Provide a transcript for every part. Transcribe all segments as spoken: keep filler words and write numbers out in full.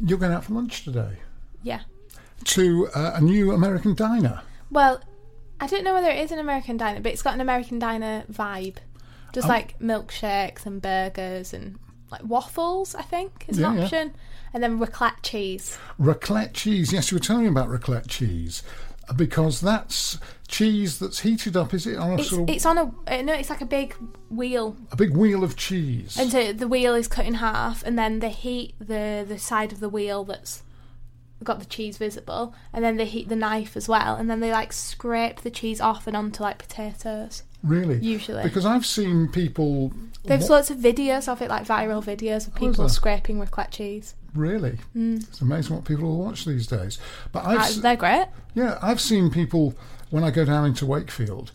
You're going out for lunch today? Yeah. To uh, a new American diner? Well, I don't know whether it is an American diner, but it's got an American diner vibe. Just um, like milkshakes and burgers and like waffles, I think, is yeah, an option. Yeah. And then raclette cheese. Raclette cheese, yes, you were telling me about raclette cheese. Because that's cheese that's heated up, is it? On a it's, sort of... it's on a... No, it's like a big wheel. A big wheel of cheese. And so the wheel is cut in half, and then they heat the, the side of the wheel that's got the cheese visible, and then they heat the knife as well, and then they, like, scrape the cheese off and onto, like, potatoes. Really? Usually. Because I've seen people... There's what? Lots of videos of it, like viral videos of people oh, scraping raclette cheese. Really? Mm. It's amazing what people will watch these days. But I've uh, se- They're great. Yeah, I've seen people, when I go down into Wakefield,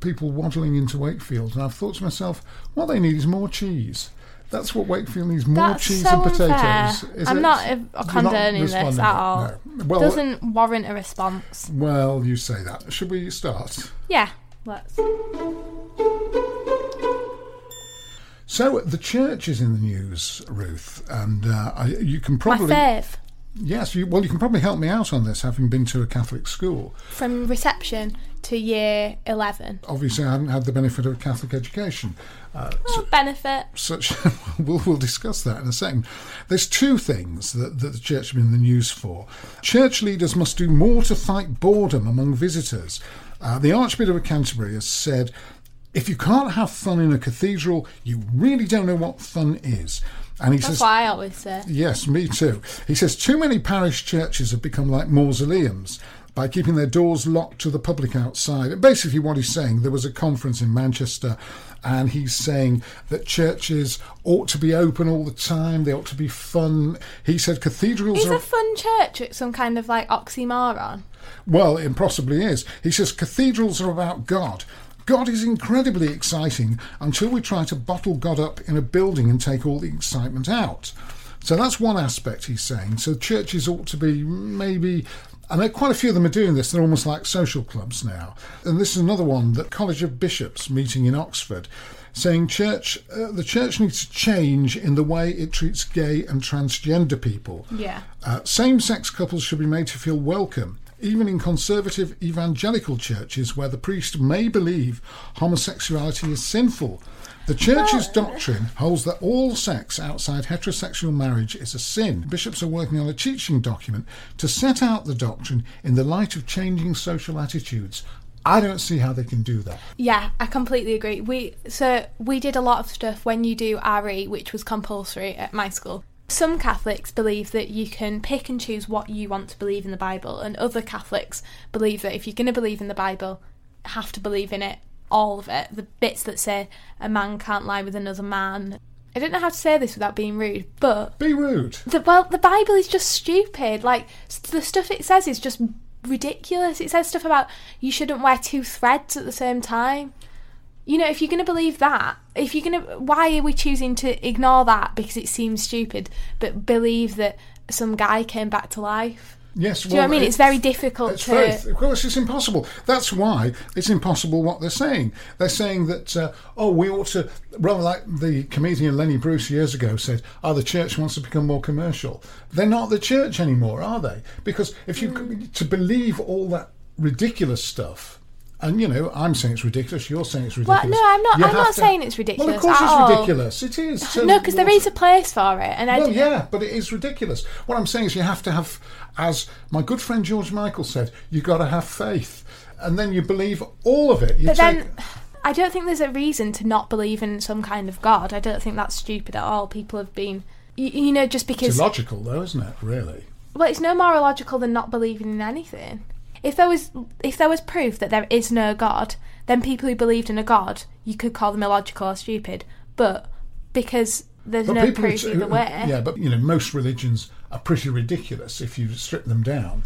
people waddling into Wakefield, and I've thought to myself, what they need is more cheese. That's what Wakefield needs, more That's cheese so and potatoes. Is I'm it? not uh, condoning not this at all. No. Well, it doesn't warrant a response. Well, you say that. Should we start? Yeah, let's. So the church is in the news, Ruth, and uh, I, you can probably my fave. Yes, you, well, you can probably help me out on this, having been to a Catholic school from reception to year eleven. Obviously, I haven't had the benefit of Catholic education. Uh, oh, so, benefit. Such we'll, we'll discuss that in a second. There's two things that, that the church have been in the news for. Church leaders must do more to fight boredom among visitors. Uh, the Archbishop of Canterbury has said, if you can't have fun in a cathedral, you really don't know what fun is. And he That's says, what I always say. Yes, me too. He says, too many parish churches have become like mausoleums by keeping their doors locked to the public outside. And basically what he's saying, there was a conference in Manchester, and he's saying that churches ought to be open all the time, they ought to be fun. He said cathedrals is are... Is a fun church some kind of, like, oxymoron? Well, it possibly is. He says cathedrals are about God. God is incredibly exciting until we try to bottle God up in a building and take all the excitement out. So that's one aspect he's saying. So churches ought to be maybe... And quite a few of them are doing this. They're almost like social clubs now. And this is another one, the College of Bishops meeting in Oxford, saying church, uh, the church needs to change in the way it treats gay and transgender people. Yeah. Uh, same-sex couples should be made to feel welcome, even in conservative evangelical churches where the priest may believe homosexuality is sinful. The church's doctrine holds that all sex outside heterosexual marriage is a sin. Bishops are working on a teaching document to set out the doctrine in the light of changing social attitudes. I don't see how they can do that. Yeah, I completely agree. We So we did a lot of stuff when you do R E, which was compulsory at my school. Some Catholics believe that you can pick and choose what you want to believe in the Bible, and other Catholics believe that if you're going to believe in the Bible, you have to believe in it. All of it, the bits that say a man can't lie with another man. I don't know how to say this without being rude, but... Be rude! The, well, the Bible is just stupid. Like, the stuff it says is just ridiculous. It says stuff about you shouldn't wear two threads at the same time. You know, if you're going to believe that, if you're going to... Why are we choosing to ignore that because it seems stupid, but believe that some guy came back to life? Yes, well, do you know what I mean? It's very difficult it's to... Faith. Of course, it's impossible. That's why it's impossible what they're saying. They're saying that, uh, oh, we ought to... Rather like the comedian Lenny Bruce years ago said, oh, the church wants to become more commercial. They're not the church anymore, are they? Because if you... Mm. To believe all that ridiculous stuff... And, you know, I'm saying it's ridiculous. You're saying it's ridiculous. Well, no, I'm not. You I'm not to, saying it's ridiculous. Well, of course, it's ridiculous. It is. So no, because there is a place for it. And I well, yeah, know. But it is ridiculous. What I'm saying is, you have to have, as my good friend George Michael said, you got to have faith, and then you believe all of it. You but take, then, I don't think there's a reason to not believe in some kind of God. I don't think that's stupid at all. People have been, you, you know, just because it's illogical, though, isn't it? Really. Well, it's no more illogical than not believing in anything. If there was if there was proof that there is no God, then people who believed in a God, you could call them illogical or stupid. But because there's but no proof either way. Yeah, but you know, most religions are pretty ridiculous if you strip them down.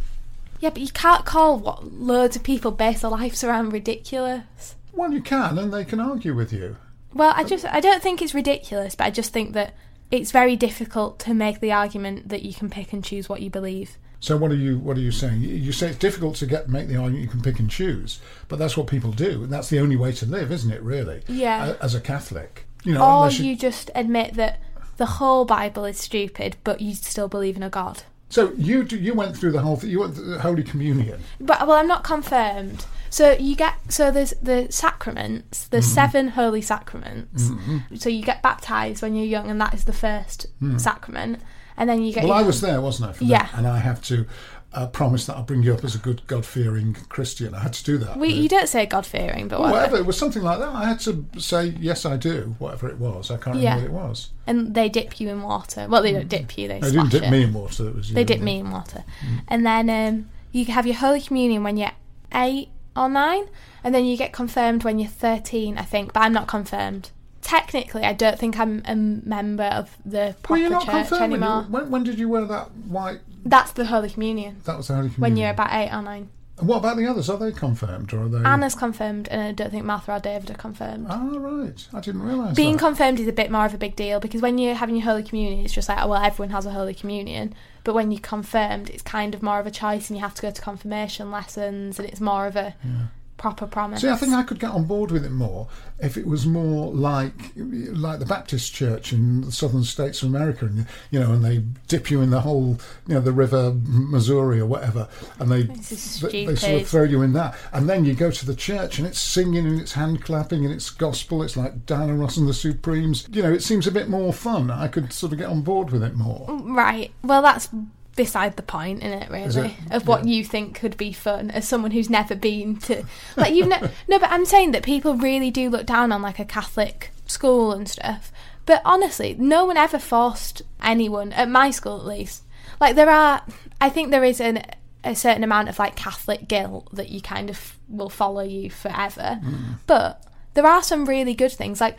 Yeah, but you can't call what loads of people base their lives around ridiculous. Well, you can, and they can argue with you. Well, I just I don't think it's ridiculous, but I just think that it's very difficult to make the argument that you can pick and choose what you believe. So what are you what are you saying? You say it's difficult to get make the argument you can pick and choose, but that's what people do, and that's the only way to live, isn't it, really? Yeah. As a Catholic. You know, or you, you just admit that the whole Bible is stupid, but you still believe in a God. So you do, you went through the whole thing, you went through the Holy Communion. But well, I'm not confirmed. So you get so there's the sacraments, there's mm-hmm. seven holy sacraments. Mm-hmm. So you get baptised when you're young, and that is the first mm. sacrament. And then you get well, I was there, wasn't I? For yeah. That? And I have to uh, promise that I'll bring you up as a good God-fearing Christian. I had to do that. We, you don't say God-fearing, but whatever. Well, whatever. It was something like that. I had to say, yes, I do, whatever it was. I can't yeah. remember what it was. And they dip you in water. Well, they don't dip you, they They didn't dip it. me in water. It was you, they dip me in water. Mm. And then um, you have your Holy Communion when you're eight or nine, and then you get confirmed when you're thirteen, I think, but I'm not confirmed. Technically, I don't think I'm a member of the proper well, church anymore. You, when, when did you wear that white... That's the Holy Communion. That was the Holy Communion. When you're about eight or nine. And what about the others? Are they confirmed? Or are they... Anna's confirmed, and I don't think Martha or David are confirmed. Oh, right. I didn't realise Being that. confirmed is a bit more of a big deal, because when you're having your Holy Communion, it's just like, oh, well, everyone has a Holy Communion. But when you're confirmed, it's kind of more of a choice, and you have to go to confirmation lessons, and it's more of a... Yeah. proper promise. See, I think I could get on board with it more if it was more like like the Baptist Church in the southern states of America, and you know, and they dip you in the whole, you know, the river Missouri or whatever, and they th- they sort of throw you in that, and then you go to the church and it's singing and it's hand clapping and it's gospel. It's like Diana Ross and the Supremes. You know, it seems a bit more fun. I could sort of get on board with it more. Right. Well, that's beside the point, isn't it, really? Is it? Of what yeah. you think could be fun as someone who's never been to, like, you've ne- no, but I'm saying that people really do look down on like a Catholic school and stuff. But honestly, no one ever forced anyone at my school, at least. Like, there are, I think there is an, a certain amount of like Catholic guilt that you kind of will follow you forever. Mm. But there are some really good things. Like,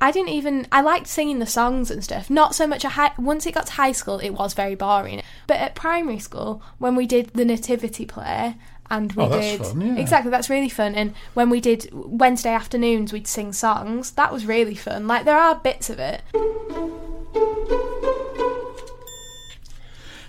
I didn't even... I liked singing the songs and stuff. Not so much... A high, once it got to high school, it was very boring. But at primary school, when we did the nativity play, and we oh, that's did... fun, yeah. Exactly, that's really fun. And when we did Wednesday afternoons, we'd sing songs. That was really fun. Like, there are bits of it.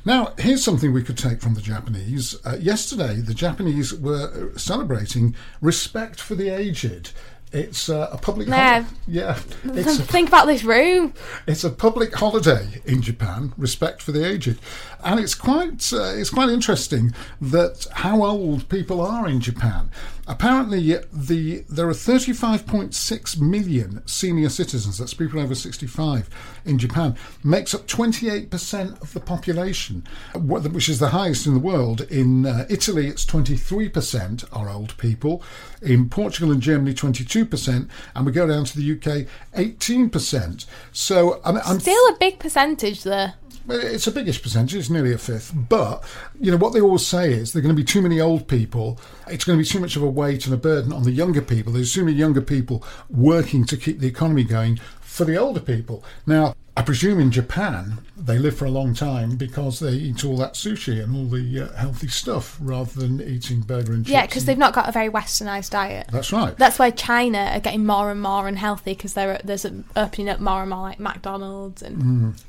Now, here's something we could take from the Japanese. Uh, yesterday, the Japanese were celebrating respect for the aged. It's uh, a public no. holiday. Yeah. It's a, Think about this room. It's a public holiday in Japan, respect for the aged. And it's quite uh, it's quite interesting that how old people are in Japan. Apparently, the there are thirty-five point six million senior citizens, that's people over sixty-five, in Japan. Makes up twenty-eight percent of the population, which is the highest in the world. In uh, Italy, it's twenty-three percent are old people. In Portugal and Germany, twenty-two percent. And we go down to the U K, eighteen percent. So I mean, I'm still a big percentage there. It's a biggish percentage, it's nearly a fifth. But, you know, what they always say is there are going to be too many old people. It's going to be too much of a weight and a burden on the younger people. There's too many younger people working to keep the economy going for the older people. Now, I presume in Japan they live for a long time because they eat all that sushi and all the uh, healthy stuff rather than eating burger and chips. Yeah, because they've not got a very westernised diet. That's right. That's why China are getting more and more unhealthy, because they're there's opening up more and more like McDonald's and... Mm.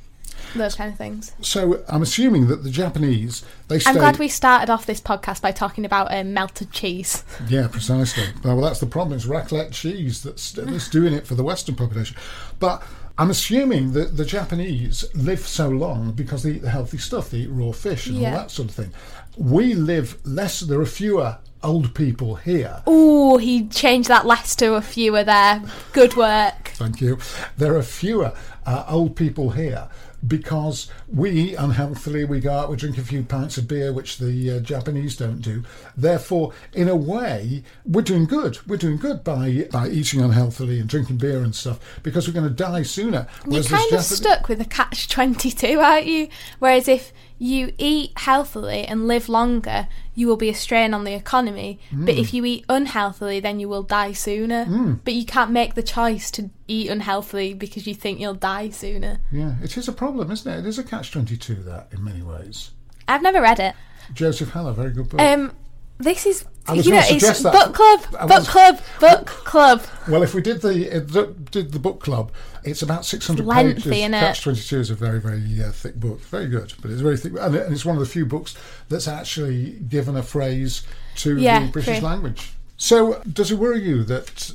Those kind of things. So I'm assuming that the Japanese, they stay... I'm glad we started off this podcast by talking about um, melted cheese. Yeah, precisely. Well, that's the problem. It's raclette cheese that's, that's doing it for the Western population. But I'm assuming that the Japanese live so long because they eat the healthy stuff. They eat raw fish and yeah. all that sort of thing. We live less... There are fewer old people here. Oh, he changed that last to a fewer there. Good work. Thank you. There are fewer uh, old people here because we eat unhealthily, we go out, we drink a few pints of beer, which the uh, Japanese don't do. Therefore, in a way, we're doing good. We're doing good by, by eating unhealthily and drinking beer and stuff because we're going to die sooner. You're kind of Japan- stuck with a catch twenty-two, aren't you? Whereas if you eat healthily and live longer, you will be a strain on the economy. Mm. But if you eat unhealthily, then you will die sooner. Mm. But you can't make the choice to eat unhealthily because you think you'll die sooner. Yeah, it is a problem, isn't it? It is a catch twenty-two, that, in many ways. I've never read it. Joseph Heller, very good book. Um, this is, you know, it's that. book club, book was, club, book club. Well, if we did the did the book club, it's about six hundred lengthy, pages. Isn't it? Catch twenty-two is a very, very uh, thick book. Very good, but it's very thick. And it's one of the few books that's actually given a phrase to yeah, the British true. language. So does it worry you that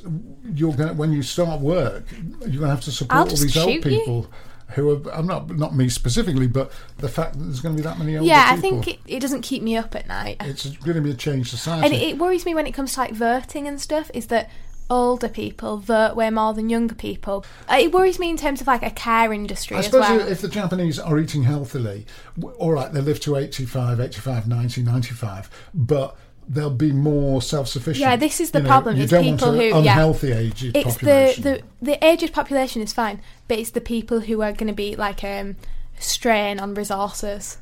you're going to, when you start work, you're going to have to support all these old people? You. Who are, I'm not not me specifically, but the fact that there's going to be that many older yeah, people. Yeah, I think it, it doesn't keep me up at night. It's going to be a changed society. And it, it worries me when it comes to like voting and stuff, is that older people vote way more than younger people. It worries me in terms of like a care industry as well. I suppose if the Japanese are eating healthily, all right, they live to eighty-five, ninety, ninety-five, but they'll be more self-sufficient. Yeah, this is the you know, problem. You it's don't people want an who, unhealthy yeah. aged it's population. The, the, the aged population is fine, but it's the people who are going to be like a um, strain on resources.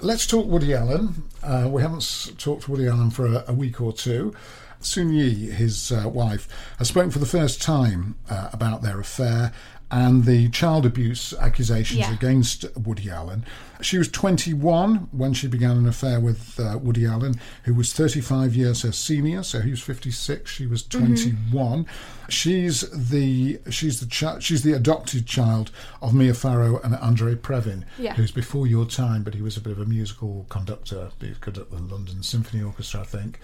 Let's talk Woody Allen. Uh, we haven't talked to Woody Allen for a, a week or two. Soon-Yi, his uh, wife, has spoken for the first time uh, about their affair and the child abuse accusations yeah. against Woody Allen. She was twenty-one when she began an affair with uh, Woody Allen, who was thirty-five years her senior, so he was fifty-six, she was twenty-one. Mm-hmm. She's the she's the chi- she's the adopted child of Mia Farrow and Andre Previn, yeah. who's before your time, but he was a bit of a musical conductor, he conducted the London Symphony Orchestra, I think.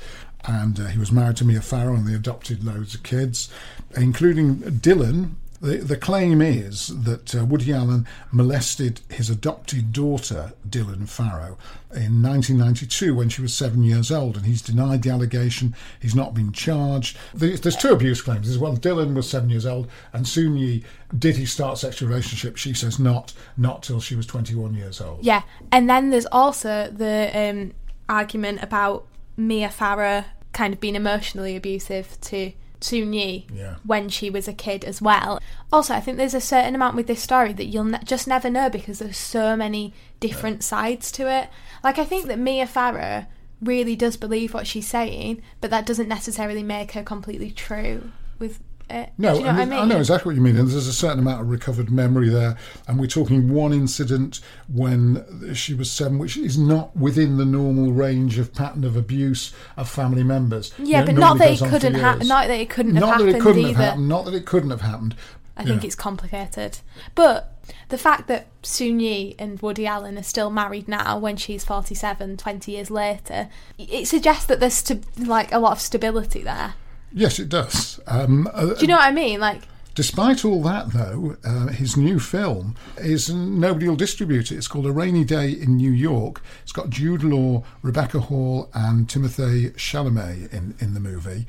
And uh, he was married to Mia Farrow and they adopted loads of kids, including Dylan. The, the claim is that uh, Woody Allen molested his adopted daughter, Dylan Farrow, in nineteen ninety-two when she was seven years old, and he's denied the allegation. He's not been charged. There's, there's two abuse claims. There's one, Dylan was seven years old, and Soon-Yi, did he start sexual relationship? She says not, not till she was twenty-one years old. Yeah, and then there's also the um, argument about Mia Farrow kind of being emotionally abusive to Soon-Yi yeah. when she was a kid as well. Also, I think there's a certain amount with this story that you'll ne- just never know because there's so many different yeah. sides to it. Like, I think that Mia Farrow really does believe what she's saying, but that doesn't necessarily make her completely true with it. No, Do you know I, mean, what I, mean? I know exactly what you mean. And there's a certain amount of recovered memory there. And we're talking one incident when she was seven, which is not within the normal range of pattern of abuse of family members. Yeah, you know, but not that, it couldn't ha- not that it couldn't not have happened. Not that it couldn't either. have happened. Not that it couldn't have happened. I think yeah. it's complicated. But the fact that Soon-Yi and Woody Allen are still married now when she's forty-seven, twenty years later, it suggests that there's st- like a lot of stability there. Yes, it does. Um, Do you know what I mean? Like, despite all that, though, uh, his new film is nobody will distribute it. It's called A Rainy Day in New York. It's got Jude Law, Rebecca Hall, and Timothée Chalamet in, in the movie,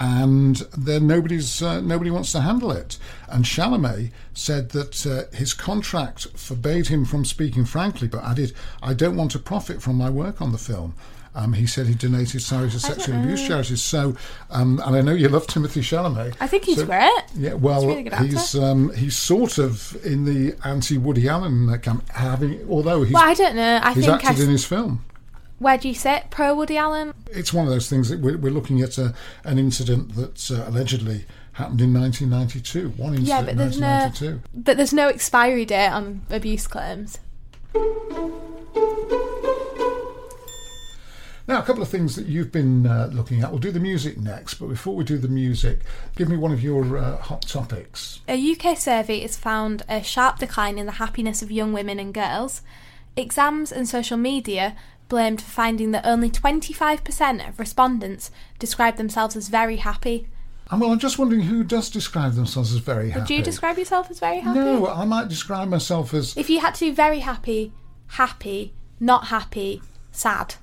and then nobody's uh, nobody wants to handle it. And Chalamet said that uh, his contract forbade him from speaking frankly, but added, "I don't want to profit from my work on the film." Um, he said he donated salary to sexual abuse charities. So, um, and I know you love Timothée Chalamet. I think he's so, great. Yeah, well, he's, really good he's, um, he's sort of in the anti-Woody Allen camp, having, although he's, well, I don't know. I he's think acted I... in his film. Where do you sit, pro-Woody Allen? It's one of those things that we're, we're looking at a, an incident that uh, allegedly happened in nineteen ninety-two. One incident yeah, but in there's nineteen ninety-two. No, but there's no expiry date on abuse claims. Now, a couple of things that you've been uh, looking at. We'll do the music next, but before we do the music, give me one of your uh, hot topics. A U K survey has found a sharp decline in the happiness of young women and girls. Exams and social media blamed for finding that only twenty-five percent of respondents describe themselves as very happy. And well, I'm just wondering who does describe themselves as very happy. Would you describe yourself as very happy? No, I might describe myself as... If you had to do very happy, happy, not happy... sad,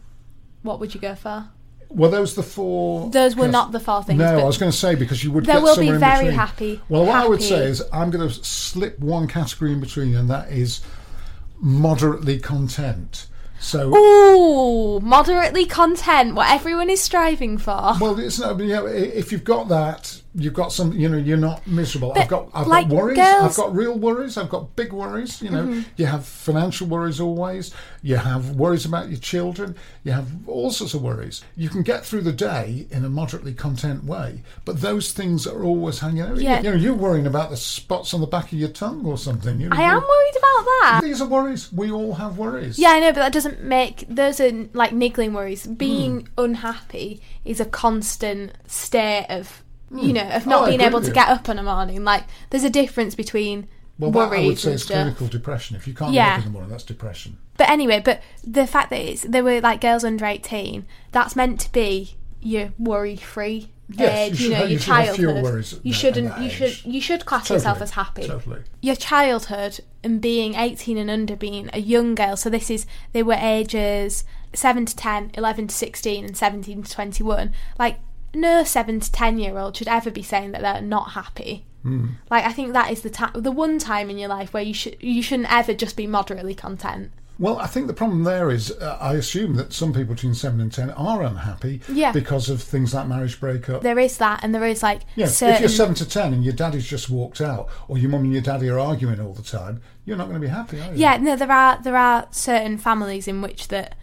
what would you go for? Were those the four? Those were not the four things. No, I was going to say, because you would get somewhere in between. There will be very happy. Well, what I would say is I'm going to slip one category in between, and that is moderately content. So, ooh, moderately content, what everyone is striving for. Well, it's not, you know, if you've got that, you've got some, you know, you're not miserable. But I've got, I've like got worries. Girls. I've got real worries. I've got big worries. You know, mm-hmm. You have financial worries always. You have worries about your children. You have all sorts of worries. You can get through the day in a moderately content way, but those things are always hanging out. Yeah. You know, you're worrying about the spots on the back of your tongue or something. You know, I am worried about that. These are worries. We all have worries. Yeah, I know, but that doesn't make those are like niggling worries. Being mm. unhappy is a constant state of mm. you know of not oh, being able to get up in the morning. Like there's a difference between well, worried. Well, I would say it's stuff. Clinical depression. If you can't yeah. get up in the morning, that's depression. But anyway, but the fact that it's there were like girls under eighteen, that's meant to be your worry-free yes, age. You, you know, have, your you childhood. Worries you shouldn't. You age. should. You should class totally. yourself as happy. Totally. Your childhood. And being eighteen and under, being a young girl, so this is, they were ages seven to ten, eleven to sixteen and seventeen to twenty-one. Like, no seven to ten year old should ever be saying that they're not happy. Mm. Like, I think that is the ta- the one time in your life where you, sh- you shouldn't ever just be moderately content. Well, I think the problem there is uh, I assume that some people between seven and ten are unhappy yeah. because of things like marriage breakup. There is that, and there is like... Yeah, certain... if you're seven to ten and your daddy's just walked out, or your mum and your daddy are arguing all the time, you're not going to be happy, are you? Yeah, no, there are there are certain families in which that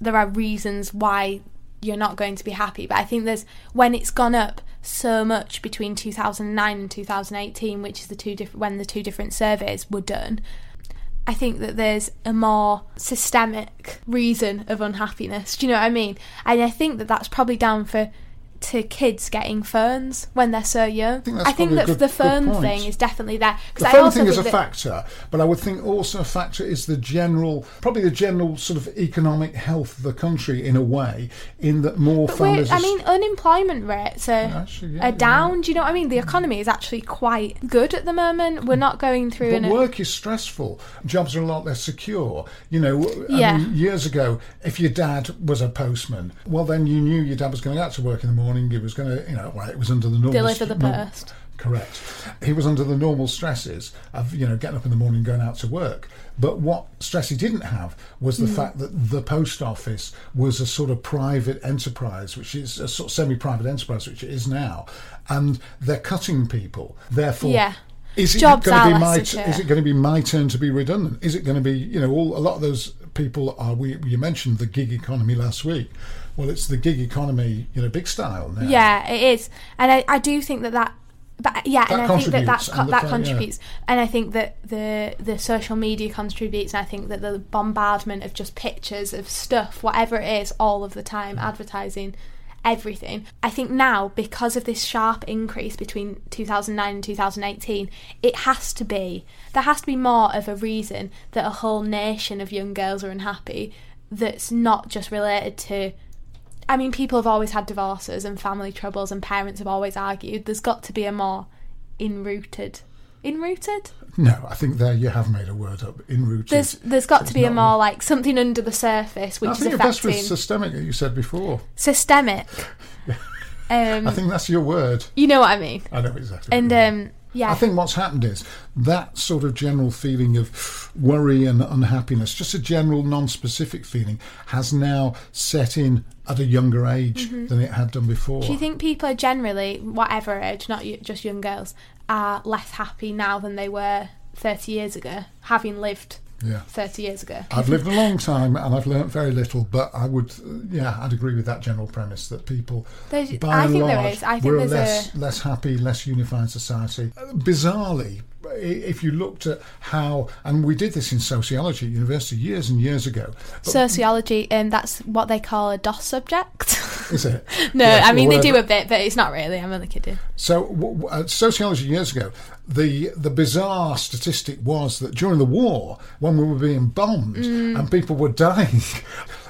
there are reasons why you're not going to be happy, but I think there's when it's gone up so much between two thousand nine and two thousand eighteen, which is the two diff- when the two different surveys were done... I think that there's a more systemic reason of unhappiness. Do you know what I mean? And I think that that's probably down for to kids getting phones when they're so young. I think, that's I think that good, the phone thing is definitely there. The I phone also thing is a factor, but I would think also a factor is the general, probably the general sort of economic health of the country in a way, in that more families... I mean, unemployment rates are, actually, yeah, are down, yeah. Do you know what I mean? The economy is actually quite good at the moment. We're not going through... But work a, is stressful. Jobs are a lot less secure. You know, yeah. I mean, years ago, if your dad was a postman, well, then you knew your dad was going out to work in the morning. It was going to, you know, well, it was under the normal... Deliver the post. St- correct. He was under the normal stresses of, you know, getting up in the morning, going out to work. But what stress he didn't have was the mm. fact that the post office was a sort of private enterprise, which is a sort of semi-private enterprise, which it is now. And they're cutting people. Therefore... Yeah. Is it Jobs going to be my? T- is it going to be my turn to be redundant? Is it going to be, you know, all a lot of those people are? We you mentioned the gig economy last week. Well, it's the gig economy, you know, big style now. Yeah, it is, and I, I do think that that, but yeah, that and I think that that co- that contributes, yeah. And I think that the the social media contributes, and I think that the bombardment of just pictures of stuff, whatever it is, all of the time, mm-hmm. advertising. Everything. I think now, because of this sharp increase between two thousand nine and two thousand eighteen, it has to be, there has to be more of a reason that a whole nation of young girls are unhappy that's not just related to, I mean, people have always had divorces and family troubles and parents have always argued. There's got to be a more in-rooted in-rooted? No, I think there you have made a word up. In-rooted. There's, there's got to be a more like something under the surface, which is affecting... I think your best was systemic that you said before. Systemic. um, I think that's your word. You know what I mean. I know exactly. And what you mean. Um, yeah, I think what's happened is that sort of general feeling of worry and unhappiness, just a general non-specific feeling, has now set in at a younger age mm-hmm. than it had done before. Do you think people are generally, whatever age, not just young girls, are less happy now than they were thirty years ago, having lived yeah. thirty years ago? I've lived a long time and I've learnt very little, but I would, yeah, I'd agree with that general premise that people, there's, by I and think large, there is. I think we're a less, a... less happy, less unified society. Bizarrely, if you looked at how, and we did this in sociology at university years and years ago. Sociology, and um, that's what they call a DOS subject. Is it? No, yeah, I mean, well, they do a bit, but it's not really. I'm only kidding. So, w- uh, sociology years ago, the the bizarre statistic was that during the war, when we were being bombed mm. and people were dying,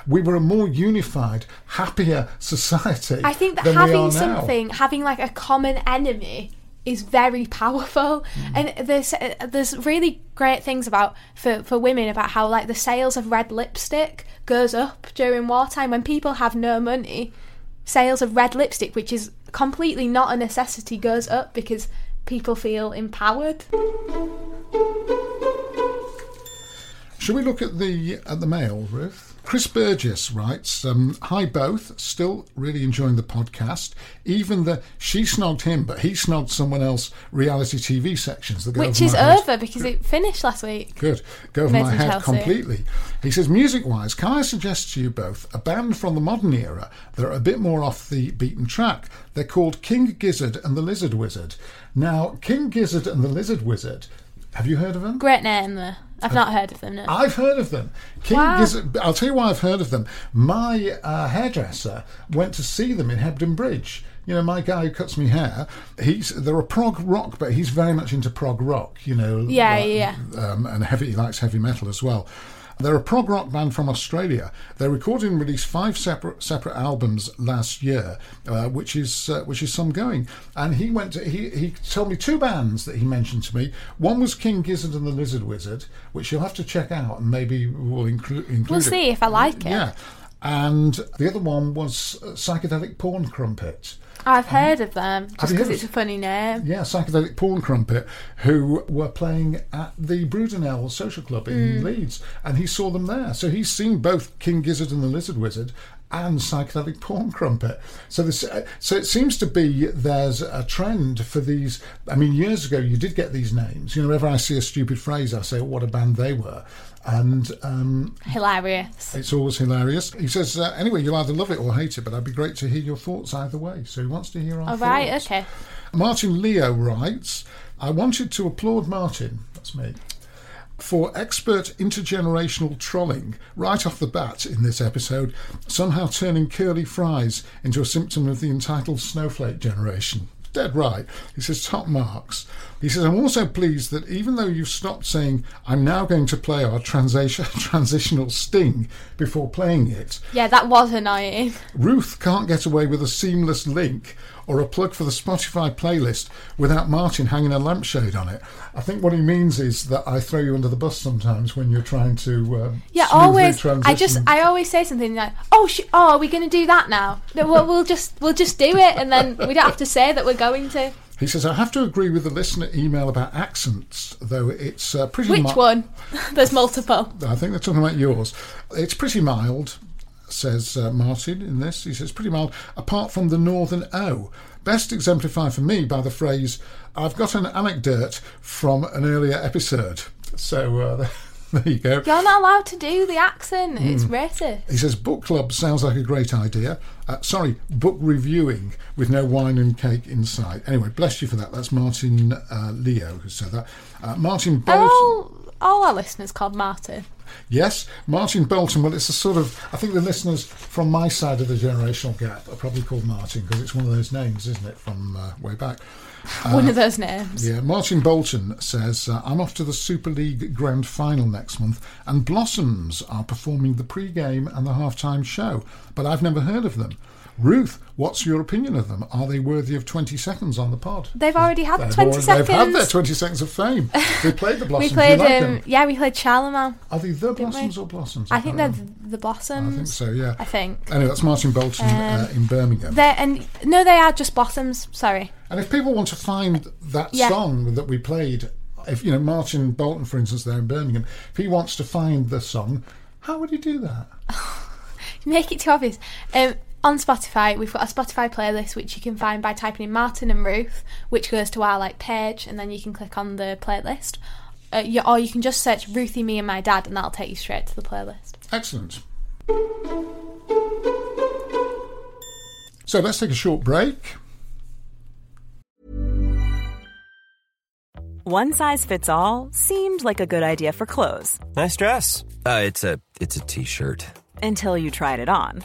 we were a more unified, happier society. I think that having something, having like a common enemy is very powerful. Mm. And there's there's really great things about for, for women about how, like, the sales of red lipstick goes up during wartime when people have no money. Sales of red lipstick, which is completely not a necessity, goes up because people feel empowered. Should we look at the at the mail, Ruth? Chris Burgess writes, um, hi both, still really enjoying the podcast. Even the she snogged him, but he snogged someone else reality T V sections. That go Which is over head. Because it finished last week. Good. Go over Made my head Chelsea. Completely. He says, music-wise, can I suggest to you both a band from the modern era that are a bit more off the beaten track? They're called King Gizzard and the Lizard Wizard. Now, King Gizzard and the Lizard Wizard... Have you heard of them? Great name, though. I've uh, not heard of them, no. I've heard of them. King wow. Gizzard, I'll tell you why I've heard of them. My uh, hairdresser went to see them in Hebden Bridge. You know, my guy who cuts me hair, he's they're a prog rock, but he's very much into prog rock, you know. Yeah, uh, yeah. Um, and heavy, he likes heavy metal as well. They're a prog rock band from Australia. They recorded and released five separate separate albums last year, uh, which is uh, which is some going. And he went to, he he told me two bands that he mentioned to me. One was King Gizzard and the Lizard Wizard, which you'll have to check out, and maybe we'll include. Include we'll it. See if I like it. Yeah. And the other one was Psychedelic Porn Crumpet. I've heard um, of them, just because it's a funny name. Yeah, Psychedelic Porn Crumpet, who were playing at the Brudenell Social Club in mm. Leeds, and he saw them there. So he's seen both King Gizzard and the Lizard Wizard and Psychedelic Porn Crumpet. So this, uh, so it seems to be there's a trend for these. I mean, years ago you did get these names. You know, whenever I see a stupid phrase, I say, oh, what a band they were. And um, hilarious. It's always hilarious. He says, uh, anyway, you'll either love it or hate it, but I'd be great to hear your thoughts either way. So he wants to hear our thoughts. All right, okay. Martin Leo writes, I wanted to applaud Martin, that's me, for expert intergenerational trolling right off the bat in this episode, somehow turning curly fries into a symptom of the entitled snowflake generation. Dead right. He says, top marks. He says, I'm also pleased that even though you've stopped saying, I'm now going to play our transition, transitional sting before playing it. Yeah, that was annoying. Ruth can't get away with a seamless link or a plug for the Spotify playlist without Martin hanging a lampshade on it. I think what he means is that I throw you under the bus sometimes when you're trying to um, yeah, always. Transition. I just I always say something like, "Oh, sh- oh, are we going to do that now? No, we'll, we'll just we'll just do it, and then we don't have to say that we're going to." He says, I have to agree with the listener email about accents, though it's uh, pretty. Which mi- one? There's multiple. I think they're talking about yours. It's pretty mild. Says uh, Martin in this. He says, pretty mild, apart from the northern O. Best exemplified for me by the phrase, I've got an anecdote from an earlier episode. So uh, there you go. You're not allowed to do the accent. Mm. It's racist. He says, book club sounds like a great idea. Uh, sorry, book reviewing with no wine and cake inside. Anyway, bless you for that. That's Martin uh, Leo who said that. Uh, Martin Bolton. Oh. All our listeners called Martin. Yes, Martin Bolton. Well, it's a sort of... I think the listeners from my side of the generational gap are probably called Martin because it's one of those names, isn't it, from uh, way back. Uh, one of those names. Yeah, Martin Bolton says, uh, I'm off to the Super League Grand Final next month and Blossoms are performing the pre-game and the half-time show, but I've never heard of them. Ruth, what's your opinion of them? Are they worthy of twenty seconds on the pod? They've already had they've twenty already, seconds. They've had their twenty seconds of fame. We played the Blossoms. we played, like um, yeah, we played Chalamet. Are they the Blossoms we? or Blossoms? I, I think they're remember. the Blossoms. I think so. Yeah. I think. Anyway, that's Martin Bolton um, uh, in Birmingham. And no, they are just Blossoms. Sorry. And if people want to find that yeah. song that we played, if you know Martin Bolton, for instance, there in Birmingham, if he wants to find the song, how would he do that? Make it too obvious. Um, On Spotify, we've got a Spotify playlist which you can find by typing in Martin and Ruth, which goes to our like page, and then you can click on the playlist. Uh, you, or you can just search Ruthie, Me and My Dad, and that'll take you straight to the playlist. Excellent. So let's take a short break. One size fits all seemed like a good idea for clothes. Nice dress. Uh, it's a it's a t-shirt. Until you tried it on.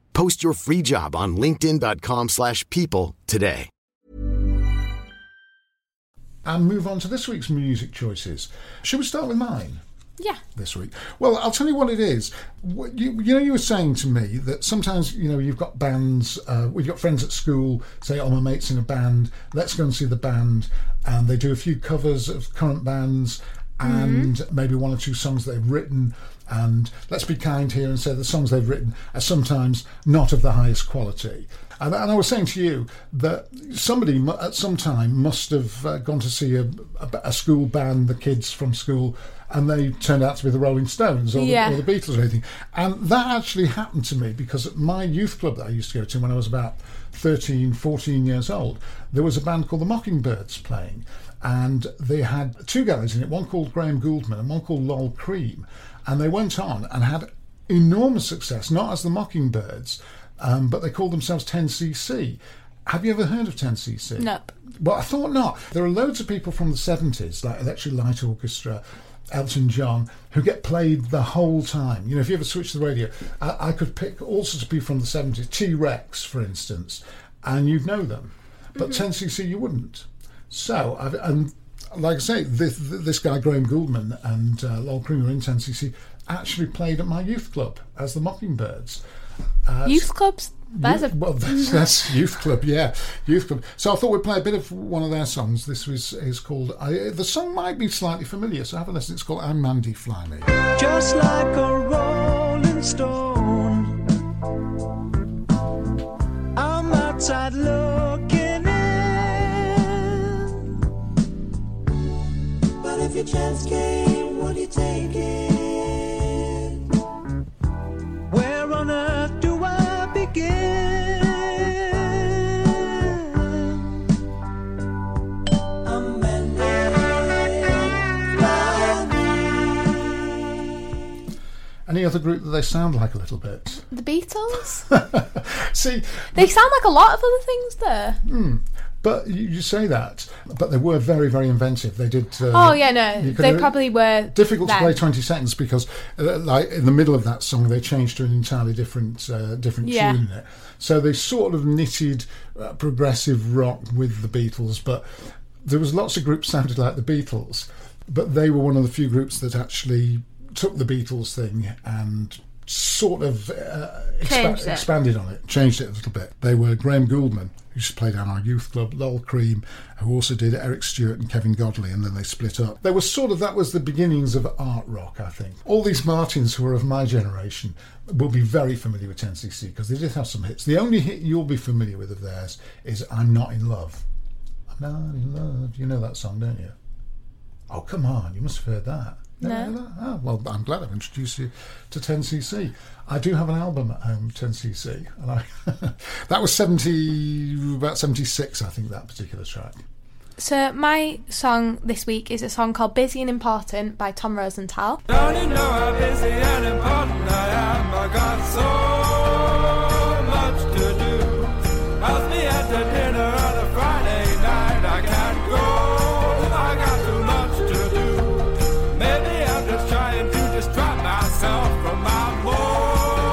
Post your free job on linkedin.com slash people today. And move on to this week's music choices. Should we start with mine? Yeah. This week. Well, I'll tell you what it is. What you, you know, you were saying to me that sometimes, you know, you've got bands, uh, we've got friends at school say, oh, my mate's in a band, let's go and see the band. And they do a few covers of current bands and mm-hmm. maybe one or two songs they've written. And let's be kind here and say the songs they've written are sometimes not of the highest quality. And, and I was saying to you that somebody at some time must have uh, gone to see a, a, a school band, the kids from school, and they turned out to be the Rolling Stones or, yeah. the, or the Beatles or anything. And that actually happened to me because at my youth club that I used to go to when I was about thirteen, fourteen years old, there was a band called the Mockingbirds playing. And they had two guys in it, one called Graham Gouldman and one called Lol Creme. And they went on and had enormous success, not as the Mockingbirds, um, but they called themselves ten C C. Have you ever heard of ten C C? Nope. Well, I thought not. There are loads of people from the seventies, like Electric Light Orchestra, Elton John, who get played the whole time. You know, if you ever switch the radio, I, I could pick all sorts of people from the seventies, T-Rex, for instance, and you'd know them. But mm-hmm. ten C C, you wouldn't. So, I've, and like I say, this, this guy, Graham Gouldman, and uh, Lol Creme in ten C C actually played at my youth club as the Mockingbirds. Uh, youth clubs? That's youth, a... Well, that's, that's youth club, yeah. Youth club. So I thought we'd play a bit of one of their songs. This was, is called... I, the song might be slightly familiar, so have a listen. It's called I'm Mandy, Fly Me. Just like a rolling stone, I'm outside looking in. But if your chance came, would you take it? Where on earth do I begin? I'm Mandy, Fly Me. Any other group that they sound like a little bit? The Beatles? See, they sound like a lot of other things there. Hmm. But you say that, but they were very, very inventive. They did... Uh, oh, yeah, no, they probably were... Difficult then. To play twenty seconds because, uh, like, in the middle of that song, they changed to an entirely different uh, different yeah. tune in it. So they sort of knitted uh, progressive rock with the Beatles, but there was lots of groups sounded like the Beatles, but they were one of the few groups that actually took the Beatles thing and... sort of uh, expa- expanded on it, changed it a little bit. They were Graham Gouldman, who just played at our youth club, Lol Creme, who also did Eric Stewart and Kevin Godley, and then they split up. There was sort of, that was the beginnings of art rock, I think. All these Martins who are of my generation will be very familiar with ten C C because they did have some hits. The only hit you'll be familiar with of theirs is I'm Not In Love. I'm Not In Love. You know that song, don't you? Oh, come on, you must have heard that. No. Oh, well, I'm glad I've introduced you to ten C C. I do have an album at home, ten C C, and I that was seventy about seventy-six, I think, that particular track. So my song this week is a song called Busy and Important by Tom Rosenthal. Don't you know how busy and important I am? I got so much to do. Ask me at the dinner on a Friday night. I can't go. From my home.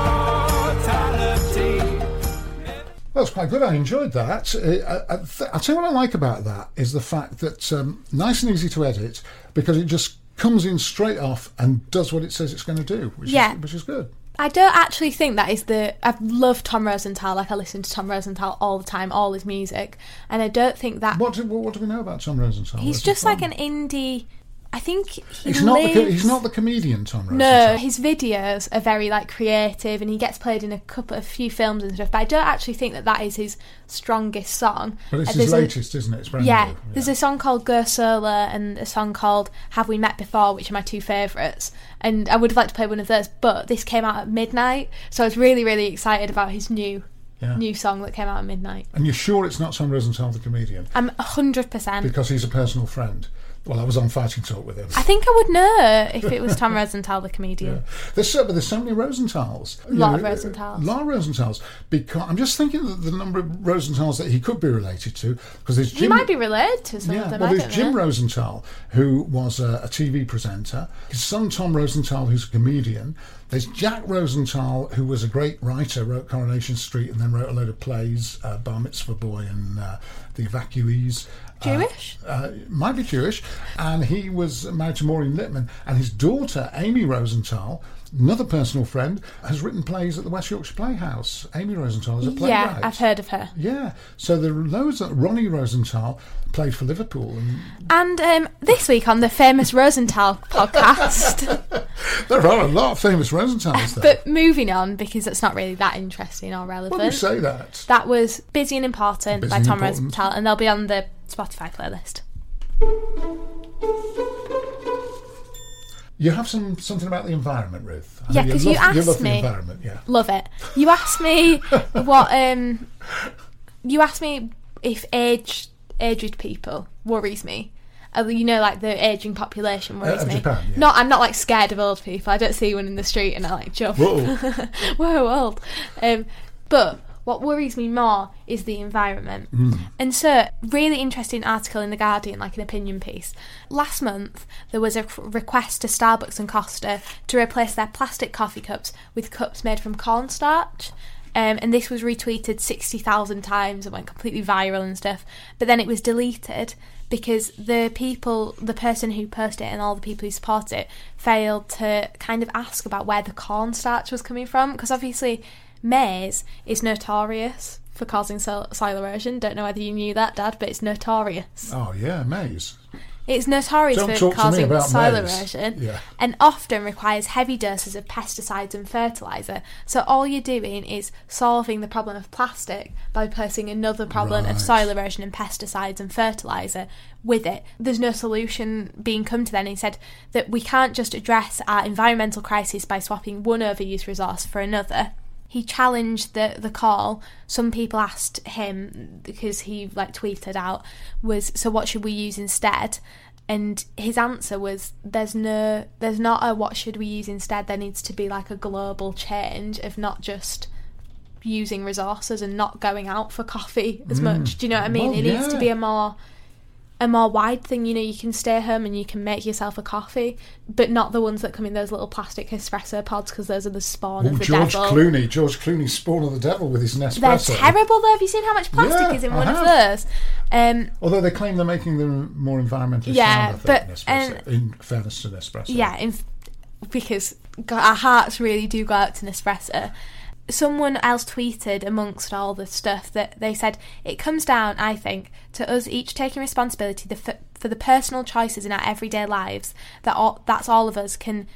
That was quite good. I enjoyed that. I, I th- I'll tell you what I like about that is the fact that um, nice and easy to edit, because it just comes in straight off and does what it says it's going to do, which, yeah. is, which is good. I don't actually think that is the... I love Tom Rosenthal. Like, I listen to Tom Rosenthal all the time, all his music. And I don't think that... What do, what do we know about Tom Rosenthal? He's Where's just like an indie... I think he he's lives... Not the, he's not the comedian, Tom Rosenthal. No, his videos are very, like, creative, and he gets played in a couple, a few films and stuff, but I don't actually think that that is his strongest song. But it's uh, his latest, a, isn't it? It's brand yeah, new. Yeah, there's a song called Go Solo and a song called Have We Met Before, which are my two favourites, and I would have liked to play one of those, but this came out at midnight, so I was really, really excited about his new... Yeah. New song that came out at midnight. And you're sure it's not Tom Rosenthal the comedian? I'm one hundred percent. Because he's a personal friend. Well, I was on Fighting Talk with him. I think I would know if it was Tom Rosenthal the comedian. Yeah. There's, so, but there's so many Rosenthals. A lot you know, of Rosenthals. A lot of Rosenthal's. Because I'm just thinking that the number of Rosenthals that he could be related to, because there's Jim... He might be related to some yeah, of them, well, I there's Jim know. Rosenthal, who was a, a T V presenter. His son Tom Rosenthal, who's a comedian. There's Jack Rosenthal, who was a great writer, wrote Coronation Street and then wrote a load of plays, uh, Bar Mitzvah Boy and uh, The Evacuees. Jewish? Uh, uh, might be Jewish. And he was married to Maureen Lipman. And his daughter, Amy Rosenthal, another personal friend, has written plays at the West Yorkshire Playhouse. Amy Rosenthal is a playwright. Yeah, I've heard of her. Yeah. So there are loads of... Ronnie Rosenthal played for Liverpool. And, and um, this week on the Famous Rosenthal podcast... There are a lot of famous Rosenthals there. But moving on, because it's not really that interesting or relevant. Why do you say that? That was Busy and Important Busy by and Tom Important. Rosenthal, and they'll be on the Spotify playlist. You have some something about the environment, Ruth. I yeah, because you, you asked you love me. The environment, yeah. Love it. You asked me what. Um, you asked me if aged aged people worries me. You know, like the ageing population worries uh, me. Japan, yeah. Not, I'm not like scared of old people. I don't see one in the street and I like jump. Whoa, whoa, old. Um, but what worries me more is the environment. Mm. And so, really interesting article in The Guardian, like an opinion piece. Last month, there was a request to Starbucks and Costa to replace their plastic coffee cups with cups made from cornstarch. Um, and this was retweeted sixty thousand times and went completely viral and stuff. But then it was deleted because the people, the person who posted it and all the people who support it failed to kind of ask about where the cornstarch was coming from. Because obviously maize is notorious for causing soil erosion. Don't know whether you knew that, Dad, but it's notorious. Oh, yeah, maize. It's notorious Don't for causing soil maize. erosion yeah. and often requires heavy doses of pesticides and fertiliser. So all you're doing is solving the problem of plastic by replacing another problem right. of soil erosion and pesticides and fertiliser with it. There's no solution being come to then. He said that we can't just address our environmental crisis by swapping one overused resource for another. He challenged the, the call. Some people asked him, because he like tweeted out, was, so what should we use instead? And his answer was, there's no, there's not a what should we use instead. There needs to be like a global change of not just using resources and not going out for coffee as mm. much. Do you know what I mean? Well, it yeah. needs to be a more... a more wide thing, you know, you can stay home and you can make yourself a coffee, but not the ones that come in those little plastic espresso pods, because those are the spawn Ooh, of the George devil. George Clooney, George Clooney's spawn of the devil with his Nespresso. They're terrible though, have you seen how much plastic yeah, is in I one have. of those? Um, Although they claim they're making them more environmentally yeah, sound, I think, but, um, in fairness to Nespresso. Yeah, in, because our hearts really do go out to Nespresso. Someone else tweeted amongst all the stuff that they said, it comes down, I think, to us each taking responsibility the f- for the personal choices in our everyday lives that all, that's all of us can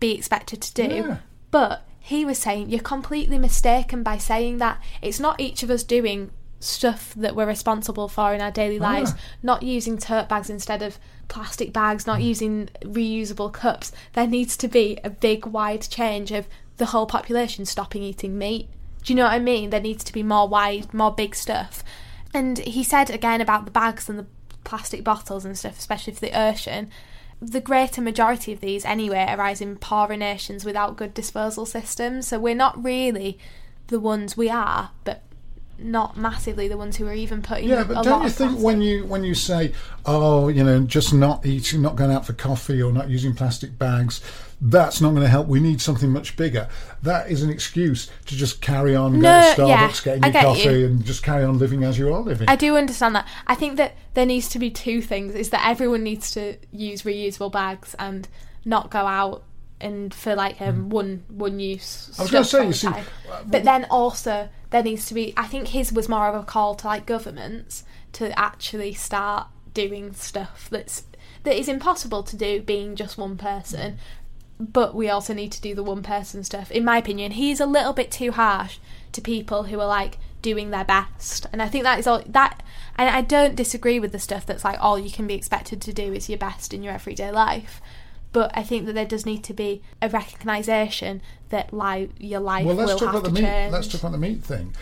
be expected to do. Yeah. But he was saying, you're completely mistaken by saying that. It's not each of us doing stuff that we're responsible for in our daily ah. lives, not using tote bags instead of plastic bags, not using reusable cups. There needs to be a big, wide change of the whole population stopping eating meat. Do you know what I mean? There needs to be more wide, more big stuff. And he said again about the bags and the plastic bottles and stuff, especially for the ocean, the greater majority of these anyway arise in poorer nations without good disposal systems. So we're not really the ones we are, but not massively the ones who are even putting yeah, but a don't lot you of think plastic. when you when you say, oh, you know, just not eating, not going out for coffee or not using plastic bags, that's not going to help. We need something much bigger. That is an excuse to just carry on, no, go to Starbucks, yeah, get your get coffee, you. and just carry on living as you are living. I do understand that. I think that there needs to be two things: is that everyone needs to use reusable bags and not go out and for like um, mm. one one use. I was going to say, you see, but then also there needs to be. I think his was more of a call to like governments to actually start doing stuff that's that is impossible to do being just one person. Mm. But we also need to do the one person stuff. In my opinion, he's a little bit too harsh to people who are like doing their best, and I think that is all that. And I don't disagree with the stuff that's like all you can be expected to do is your best in your everyday life. But I think that there does need to be a recognisation that li- your life well, let's will talk have about to the meat. change. Let's talk about the meat thing.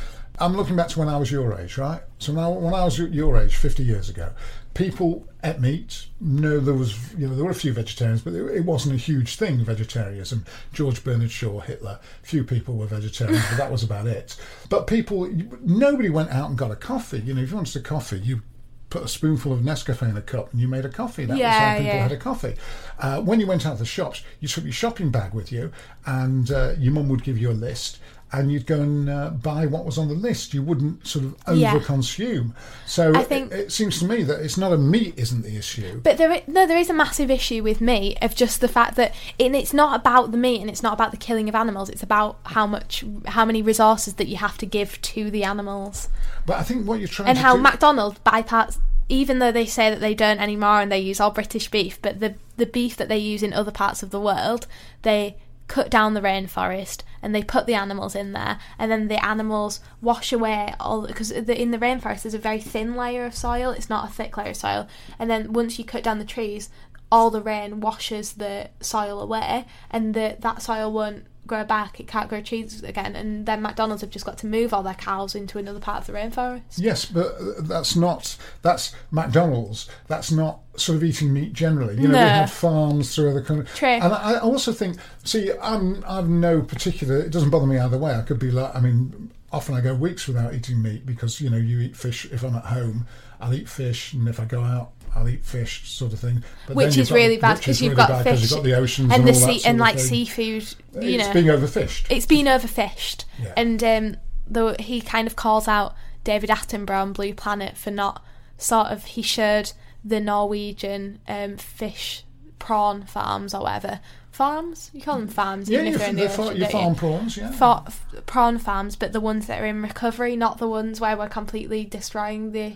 I'm looking back to when I was your age, right? So now, when I was your age, fifty years ago, people ate meat. No, there was, you know, there were a few vegetarians, but it wasn't a huge thing, vegetarianism. George Bernard Shaw, Hitler, few people were vegetarians, but that was about it. But people, nobody went out and got a coffee. You know, if you wanted a coffee, you put a spoonful of Nescafe in a cup and you made a coffee. That yeah, was how people yeah. had a coffee. Uh, when you went out to the shops, you took your shopping bag with you, and uh, your mum would give you a list, and you'd go and uh, buy what was on the list. You wouldn't sort of over-consume. Yeah. So I think, it, it seems to me that it's not a meat isn't the issue. But there, is, no, there is a massive issue with meat of just the fact that it, it's not about the meat and it's not about the killing of animals. It's about how much, how many resources that you have to give to the animals. But I think what you're trying and to do... And how McDonald's bypass... Even though they say that they don't anymore and they use all British beef, but the the beef that they use in other parts of the world, they... cut down the rainforest and they put the animals in there, and then the animals wash away all, because the, in the rainforest there's a very thin layer of soil, it's not a thick layer of soil, and then once you cut down the trees all the rain washes the soil away, and the, that soil won't grow back, it can't grow trees again, and then McDonald's have just got to move all their cows into another part of the rainforest. Yes, but that's not, that's McDonald's, that's not sort of eating meat generally. You know, no. We have farms through other countries. True. And I also think, see, I'm, I'm no particular, it doesn't bother me either way. I could be like, I mean, often I go weeks without eating meat because, you know, you eat fish, if I'm at home, I'll eat fish, and if I go out, I'll eat fish, sort of thing. But which is got, really bad because you've really got fish, you've got the oceans and, and the sea, and like seafood. You it's know, being overfished. It's been overfished, yeah. And um, though he kind of calls out David Attenborough on Blue Planet for not sort of he showed the Norwegian um, fish prawn farms or whatever farms you call them farms. Yeah, even if they're in the ocean, your farm you? prawns, yeah, for, f- prawn farms, but the ones that are in recovery, not the ones where we're completely destroying the. Yeah.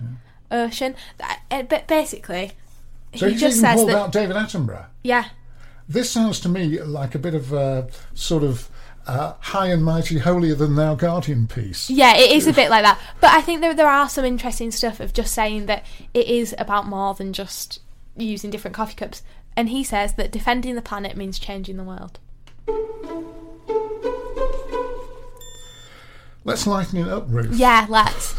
Ocean, but basically, so he he's just even says called that, out David Attenborough. Yeah, this sounds to me like a bit of a sort of uh, high and mighty, holier than thou guardian piece. Yeah, it is a bit like that. But I think there there are some interesting stuff of just saying that it is about more than just using different coffee cups. And he says that defending the planet means changing the world. Let's lighten it up, Ruth. Yeah, let's.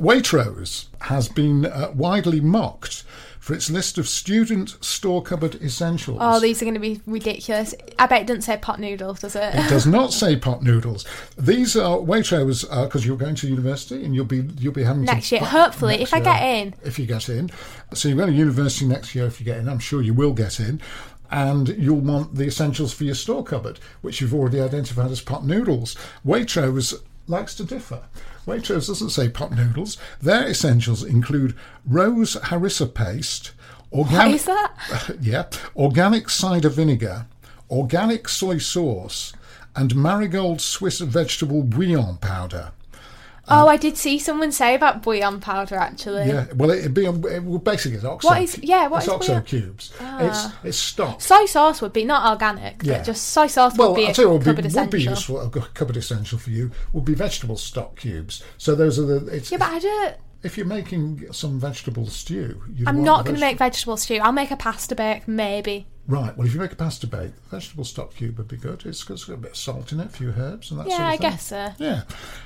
Waitrose has been uh, widely mocked for its list of student store cupboard essentials. Oh, these are going to be ridiculous. I bet it doesn't say pot noodles, does it? It does not say pot noodles. These are Waitrose, because uh, you're going to university and you'll be you'll be having next to... Year, hopefully, next year, hopefully, if I get in. If you get in. So you're going to university next year if you get in. I'm sure you will get in. And you'll want the essentials for your store cupboard, which you've already identified as pot noodles. Waitrose likes to differ. Waitrose doesn't say pot noodles. Their essentials include rose harissa paste, organic, what is that? yeah, organic cider vinegar, organic soy sauce, and marigold Swiss vegetable bouillon powder. Oh, um, I did see someone say about bouillon powder actually. Yeah, well, it'd be it would basically it's oxo. What is yeah? What it's is oxo bouillon? Cubes? Ah. It's it's stock. Soy sauce would be not organic. Yeah. But just soy sauce well, would be I'll a tell you what cupboard would be, essential. Would be useful, a cupboard essential for you would be vegetable stock cubes. So those are the. It's, yeah, but I don't. If you're making some vegetable stew, you'd I'm want not going to make vegetable stew. I'll make a pasta bake, maybe. Right. Well, if you make a pasta bake, vegetable stock cube would be good. It's got a bit of salt in it, a few herbs, and that yeah, sort of I thing. Yeah, I guess so. Yeah,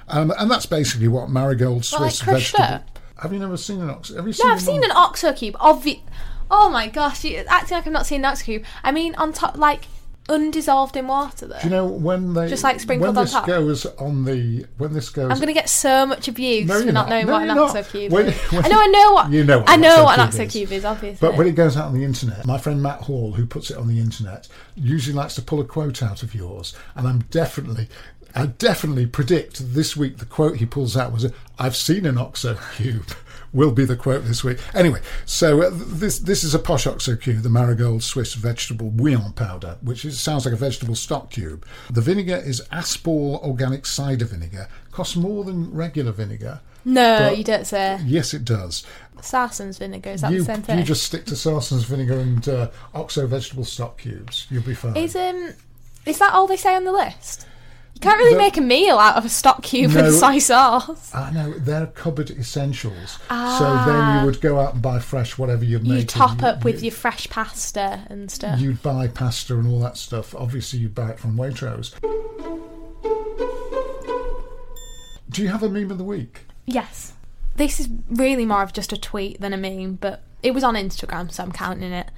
um, and that's basically what marigold Swiss well, like crushed vegetable. Up. Have you never seen an oxo? Have you seen? No, I've seen one? an oxo cube. Obvi- oh my gosh, you're acting like I've not seen an oxo cube. I mean, on top like Undissolved in water, though. Do you know when they just like sprinkled on top? When this goes on the when this goes, I'm going to get so much abuse no, for not, not knowing no, what an oxocube is. When, I know, I know what you know. What I know what an oxocube is. is, obviously. But when it goes out on the internet, my friend Matt Hall, who puts it on the internet, usually likes to pull a quote out of yours, and I'm definitely, I definitely predict this week the quote he pulls out was, "I've seen an oxocube." Will be the quote this week. Anyway, so uh, this this is a posh oxocube, the marigold Swiss vegetable bouillon powder, which is, sounds like a vegetable stock cube. The vinegar is Aspal organic cider vinegar. Costs more than regular vinegar. No, you don't say. Yes, it does. Sarson's vinegar, is that you, the same thing? You just stick to Sarson's vinegar and uh, oxo vegetable stock cubes. You'll be fine. Is um, is that all they say on the list? You can't really the, make a meal out of a stock cube no, and soy sauce. I know, they're cupboard essentials. Ah. So then you would go out and buy fresh, whatever you're making. You top up you, with you, your fresh pasta and stuff. You'd buy pasta and all that stuff. Obviously, you'd buy it from Waitrose. Do you have a meme of the week? Yes. This is really more of just a tweet than a meme, but it was on Instagram, so I'm counting it.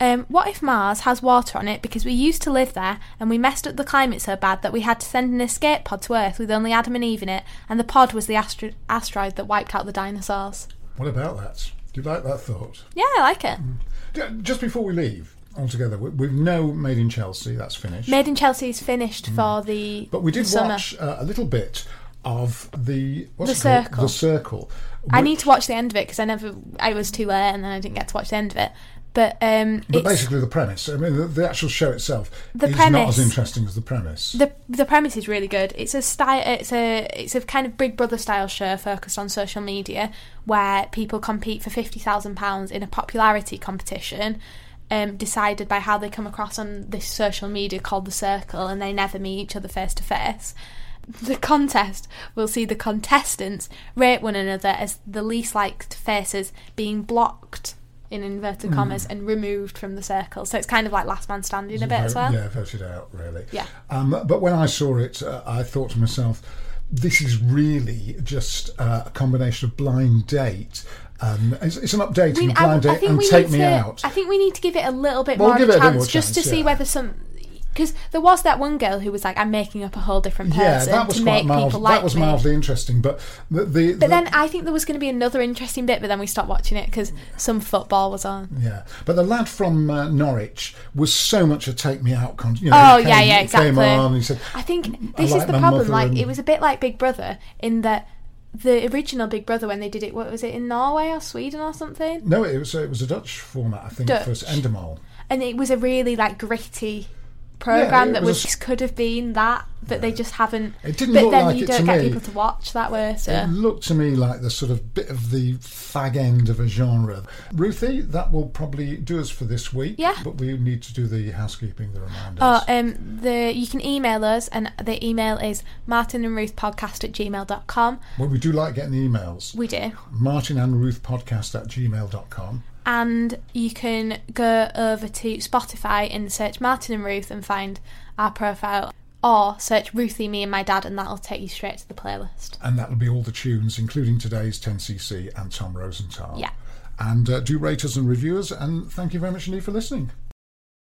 Um, what if Mars has water on it because we used to live there and we messed up the climate so bad that we had to send an escape pod to Earth with only Adam and Eve in it, and the pod was the astro- asteroid that wiped out the dinosaurs? What about that? Do you like that thought? Yeah, I like it. Mm. Just before we leave altogether, we've no Made in Chelsea, that's finished. Made in Chelsea is finished mm. for the But we did watch uh, a little bit of the... What's the Circle. The Circle. I need to watch the end of it because I never... I was too late and then I didn't get to watch the end of it. But, um, but it's, basically the premise, I mean, the, the actual show itself the is premise, not as interesting as the premise. The the premise is really good. It's a style, it's a it's a kind of Big Brother style show focused on social media where people compete for fifty thousand pounds in a popularity competition um, decided by how they come across on this social media called The Circle, and they never meet each other face to face. The contest will see the contestants rate one another as the least liked faces being blocked, in inverted commas, mm. and removed from the circle. So it's kind of like Last Man Standing a bit as well. Yeah, voted out, really. Yeah. Um, but when I saw it, uh, I thought to myself, this is really just uh, a combination of Blind Date. Um, it's, it's an update we, of Blind I, Date I and Take Me to, Out. I think we need to give it a little bit, well, more, give of it a chance, more chance just to yeah. see whether some... Because there was that one girl who was like, I'm making up a whole different person yeah, that was to quite make mild, people like me. That was mildly me. interesting, but... The, the, but the, then I think there was going to be another interesting bit, but then we stopped watching it because some football was on. Yeah, but the lad from uh, Norwich was so much a Take Me Out... Con- you know, oh, came, yeah, yeah, exactly. Came on and he said, I think this I like is the problem. Like, and... It was a bit like Big Brother in that the original Big Brother, when they did it, what was it, in Norway or Sweden or something? No, it was, it was a Dutch format, I think, Dutch. for Endemol. And it was a really, like, gritty... program yeah, that was a, could have been that, but yeah. they just haven't. It didn't but look then like you it don't to get me. people to watch that way. So. It looked to me like the sort of bit of the fag end of a genre. Ruthie, that will probably do us for this week. Yeah. But we need to do the housekeeping, the reminders. Oh, um, the you can email us, and the email is martinandruthpodcast at gmail dot com. Well, we do like getting the emails. We do. martinandruthpodcast at gmail dot com. And you can go over to Spotify and search Martin and Ruth and find our profile, or search Ruthie, Me and My Dad, and that'll take you straight to the playlist. And that'll be all the tunes, including today's ten C C and Tom Rosenthal. Yeah. And uh, do rate us and review us, and thank you very much indeed for listening.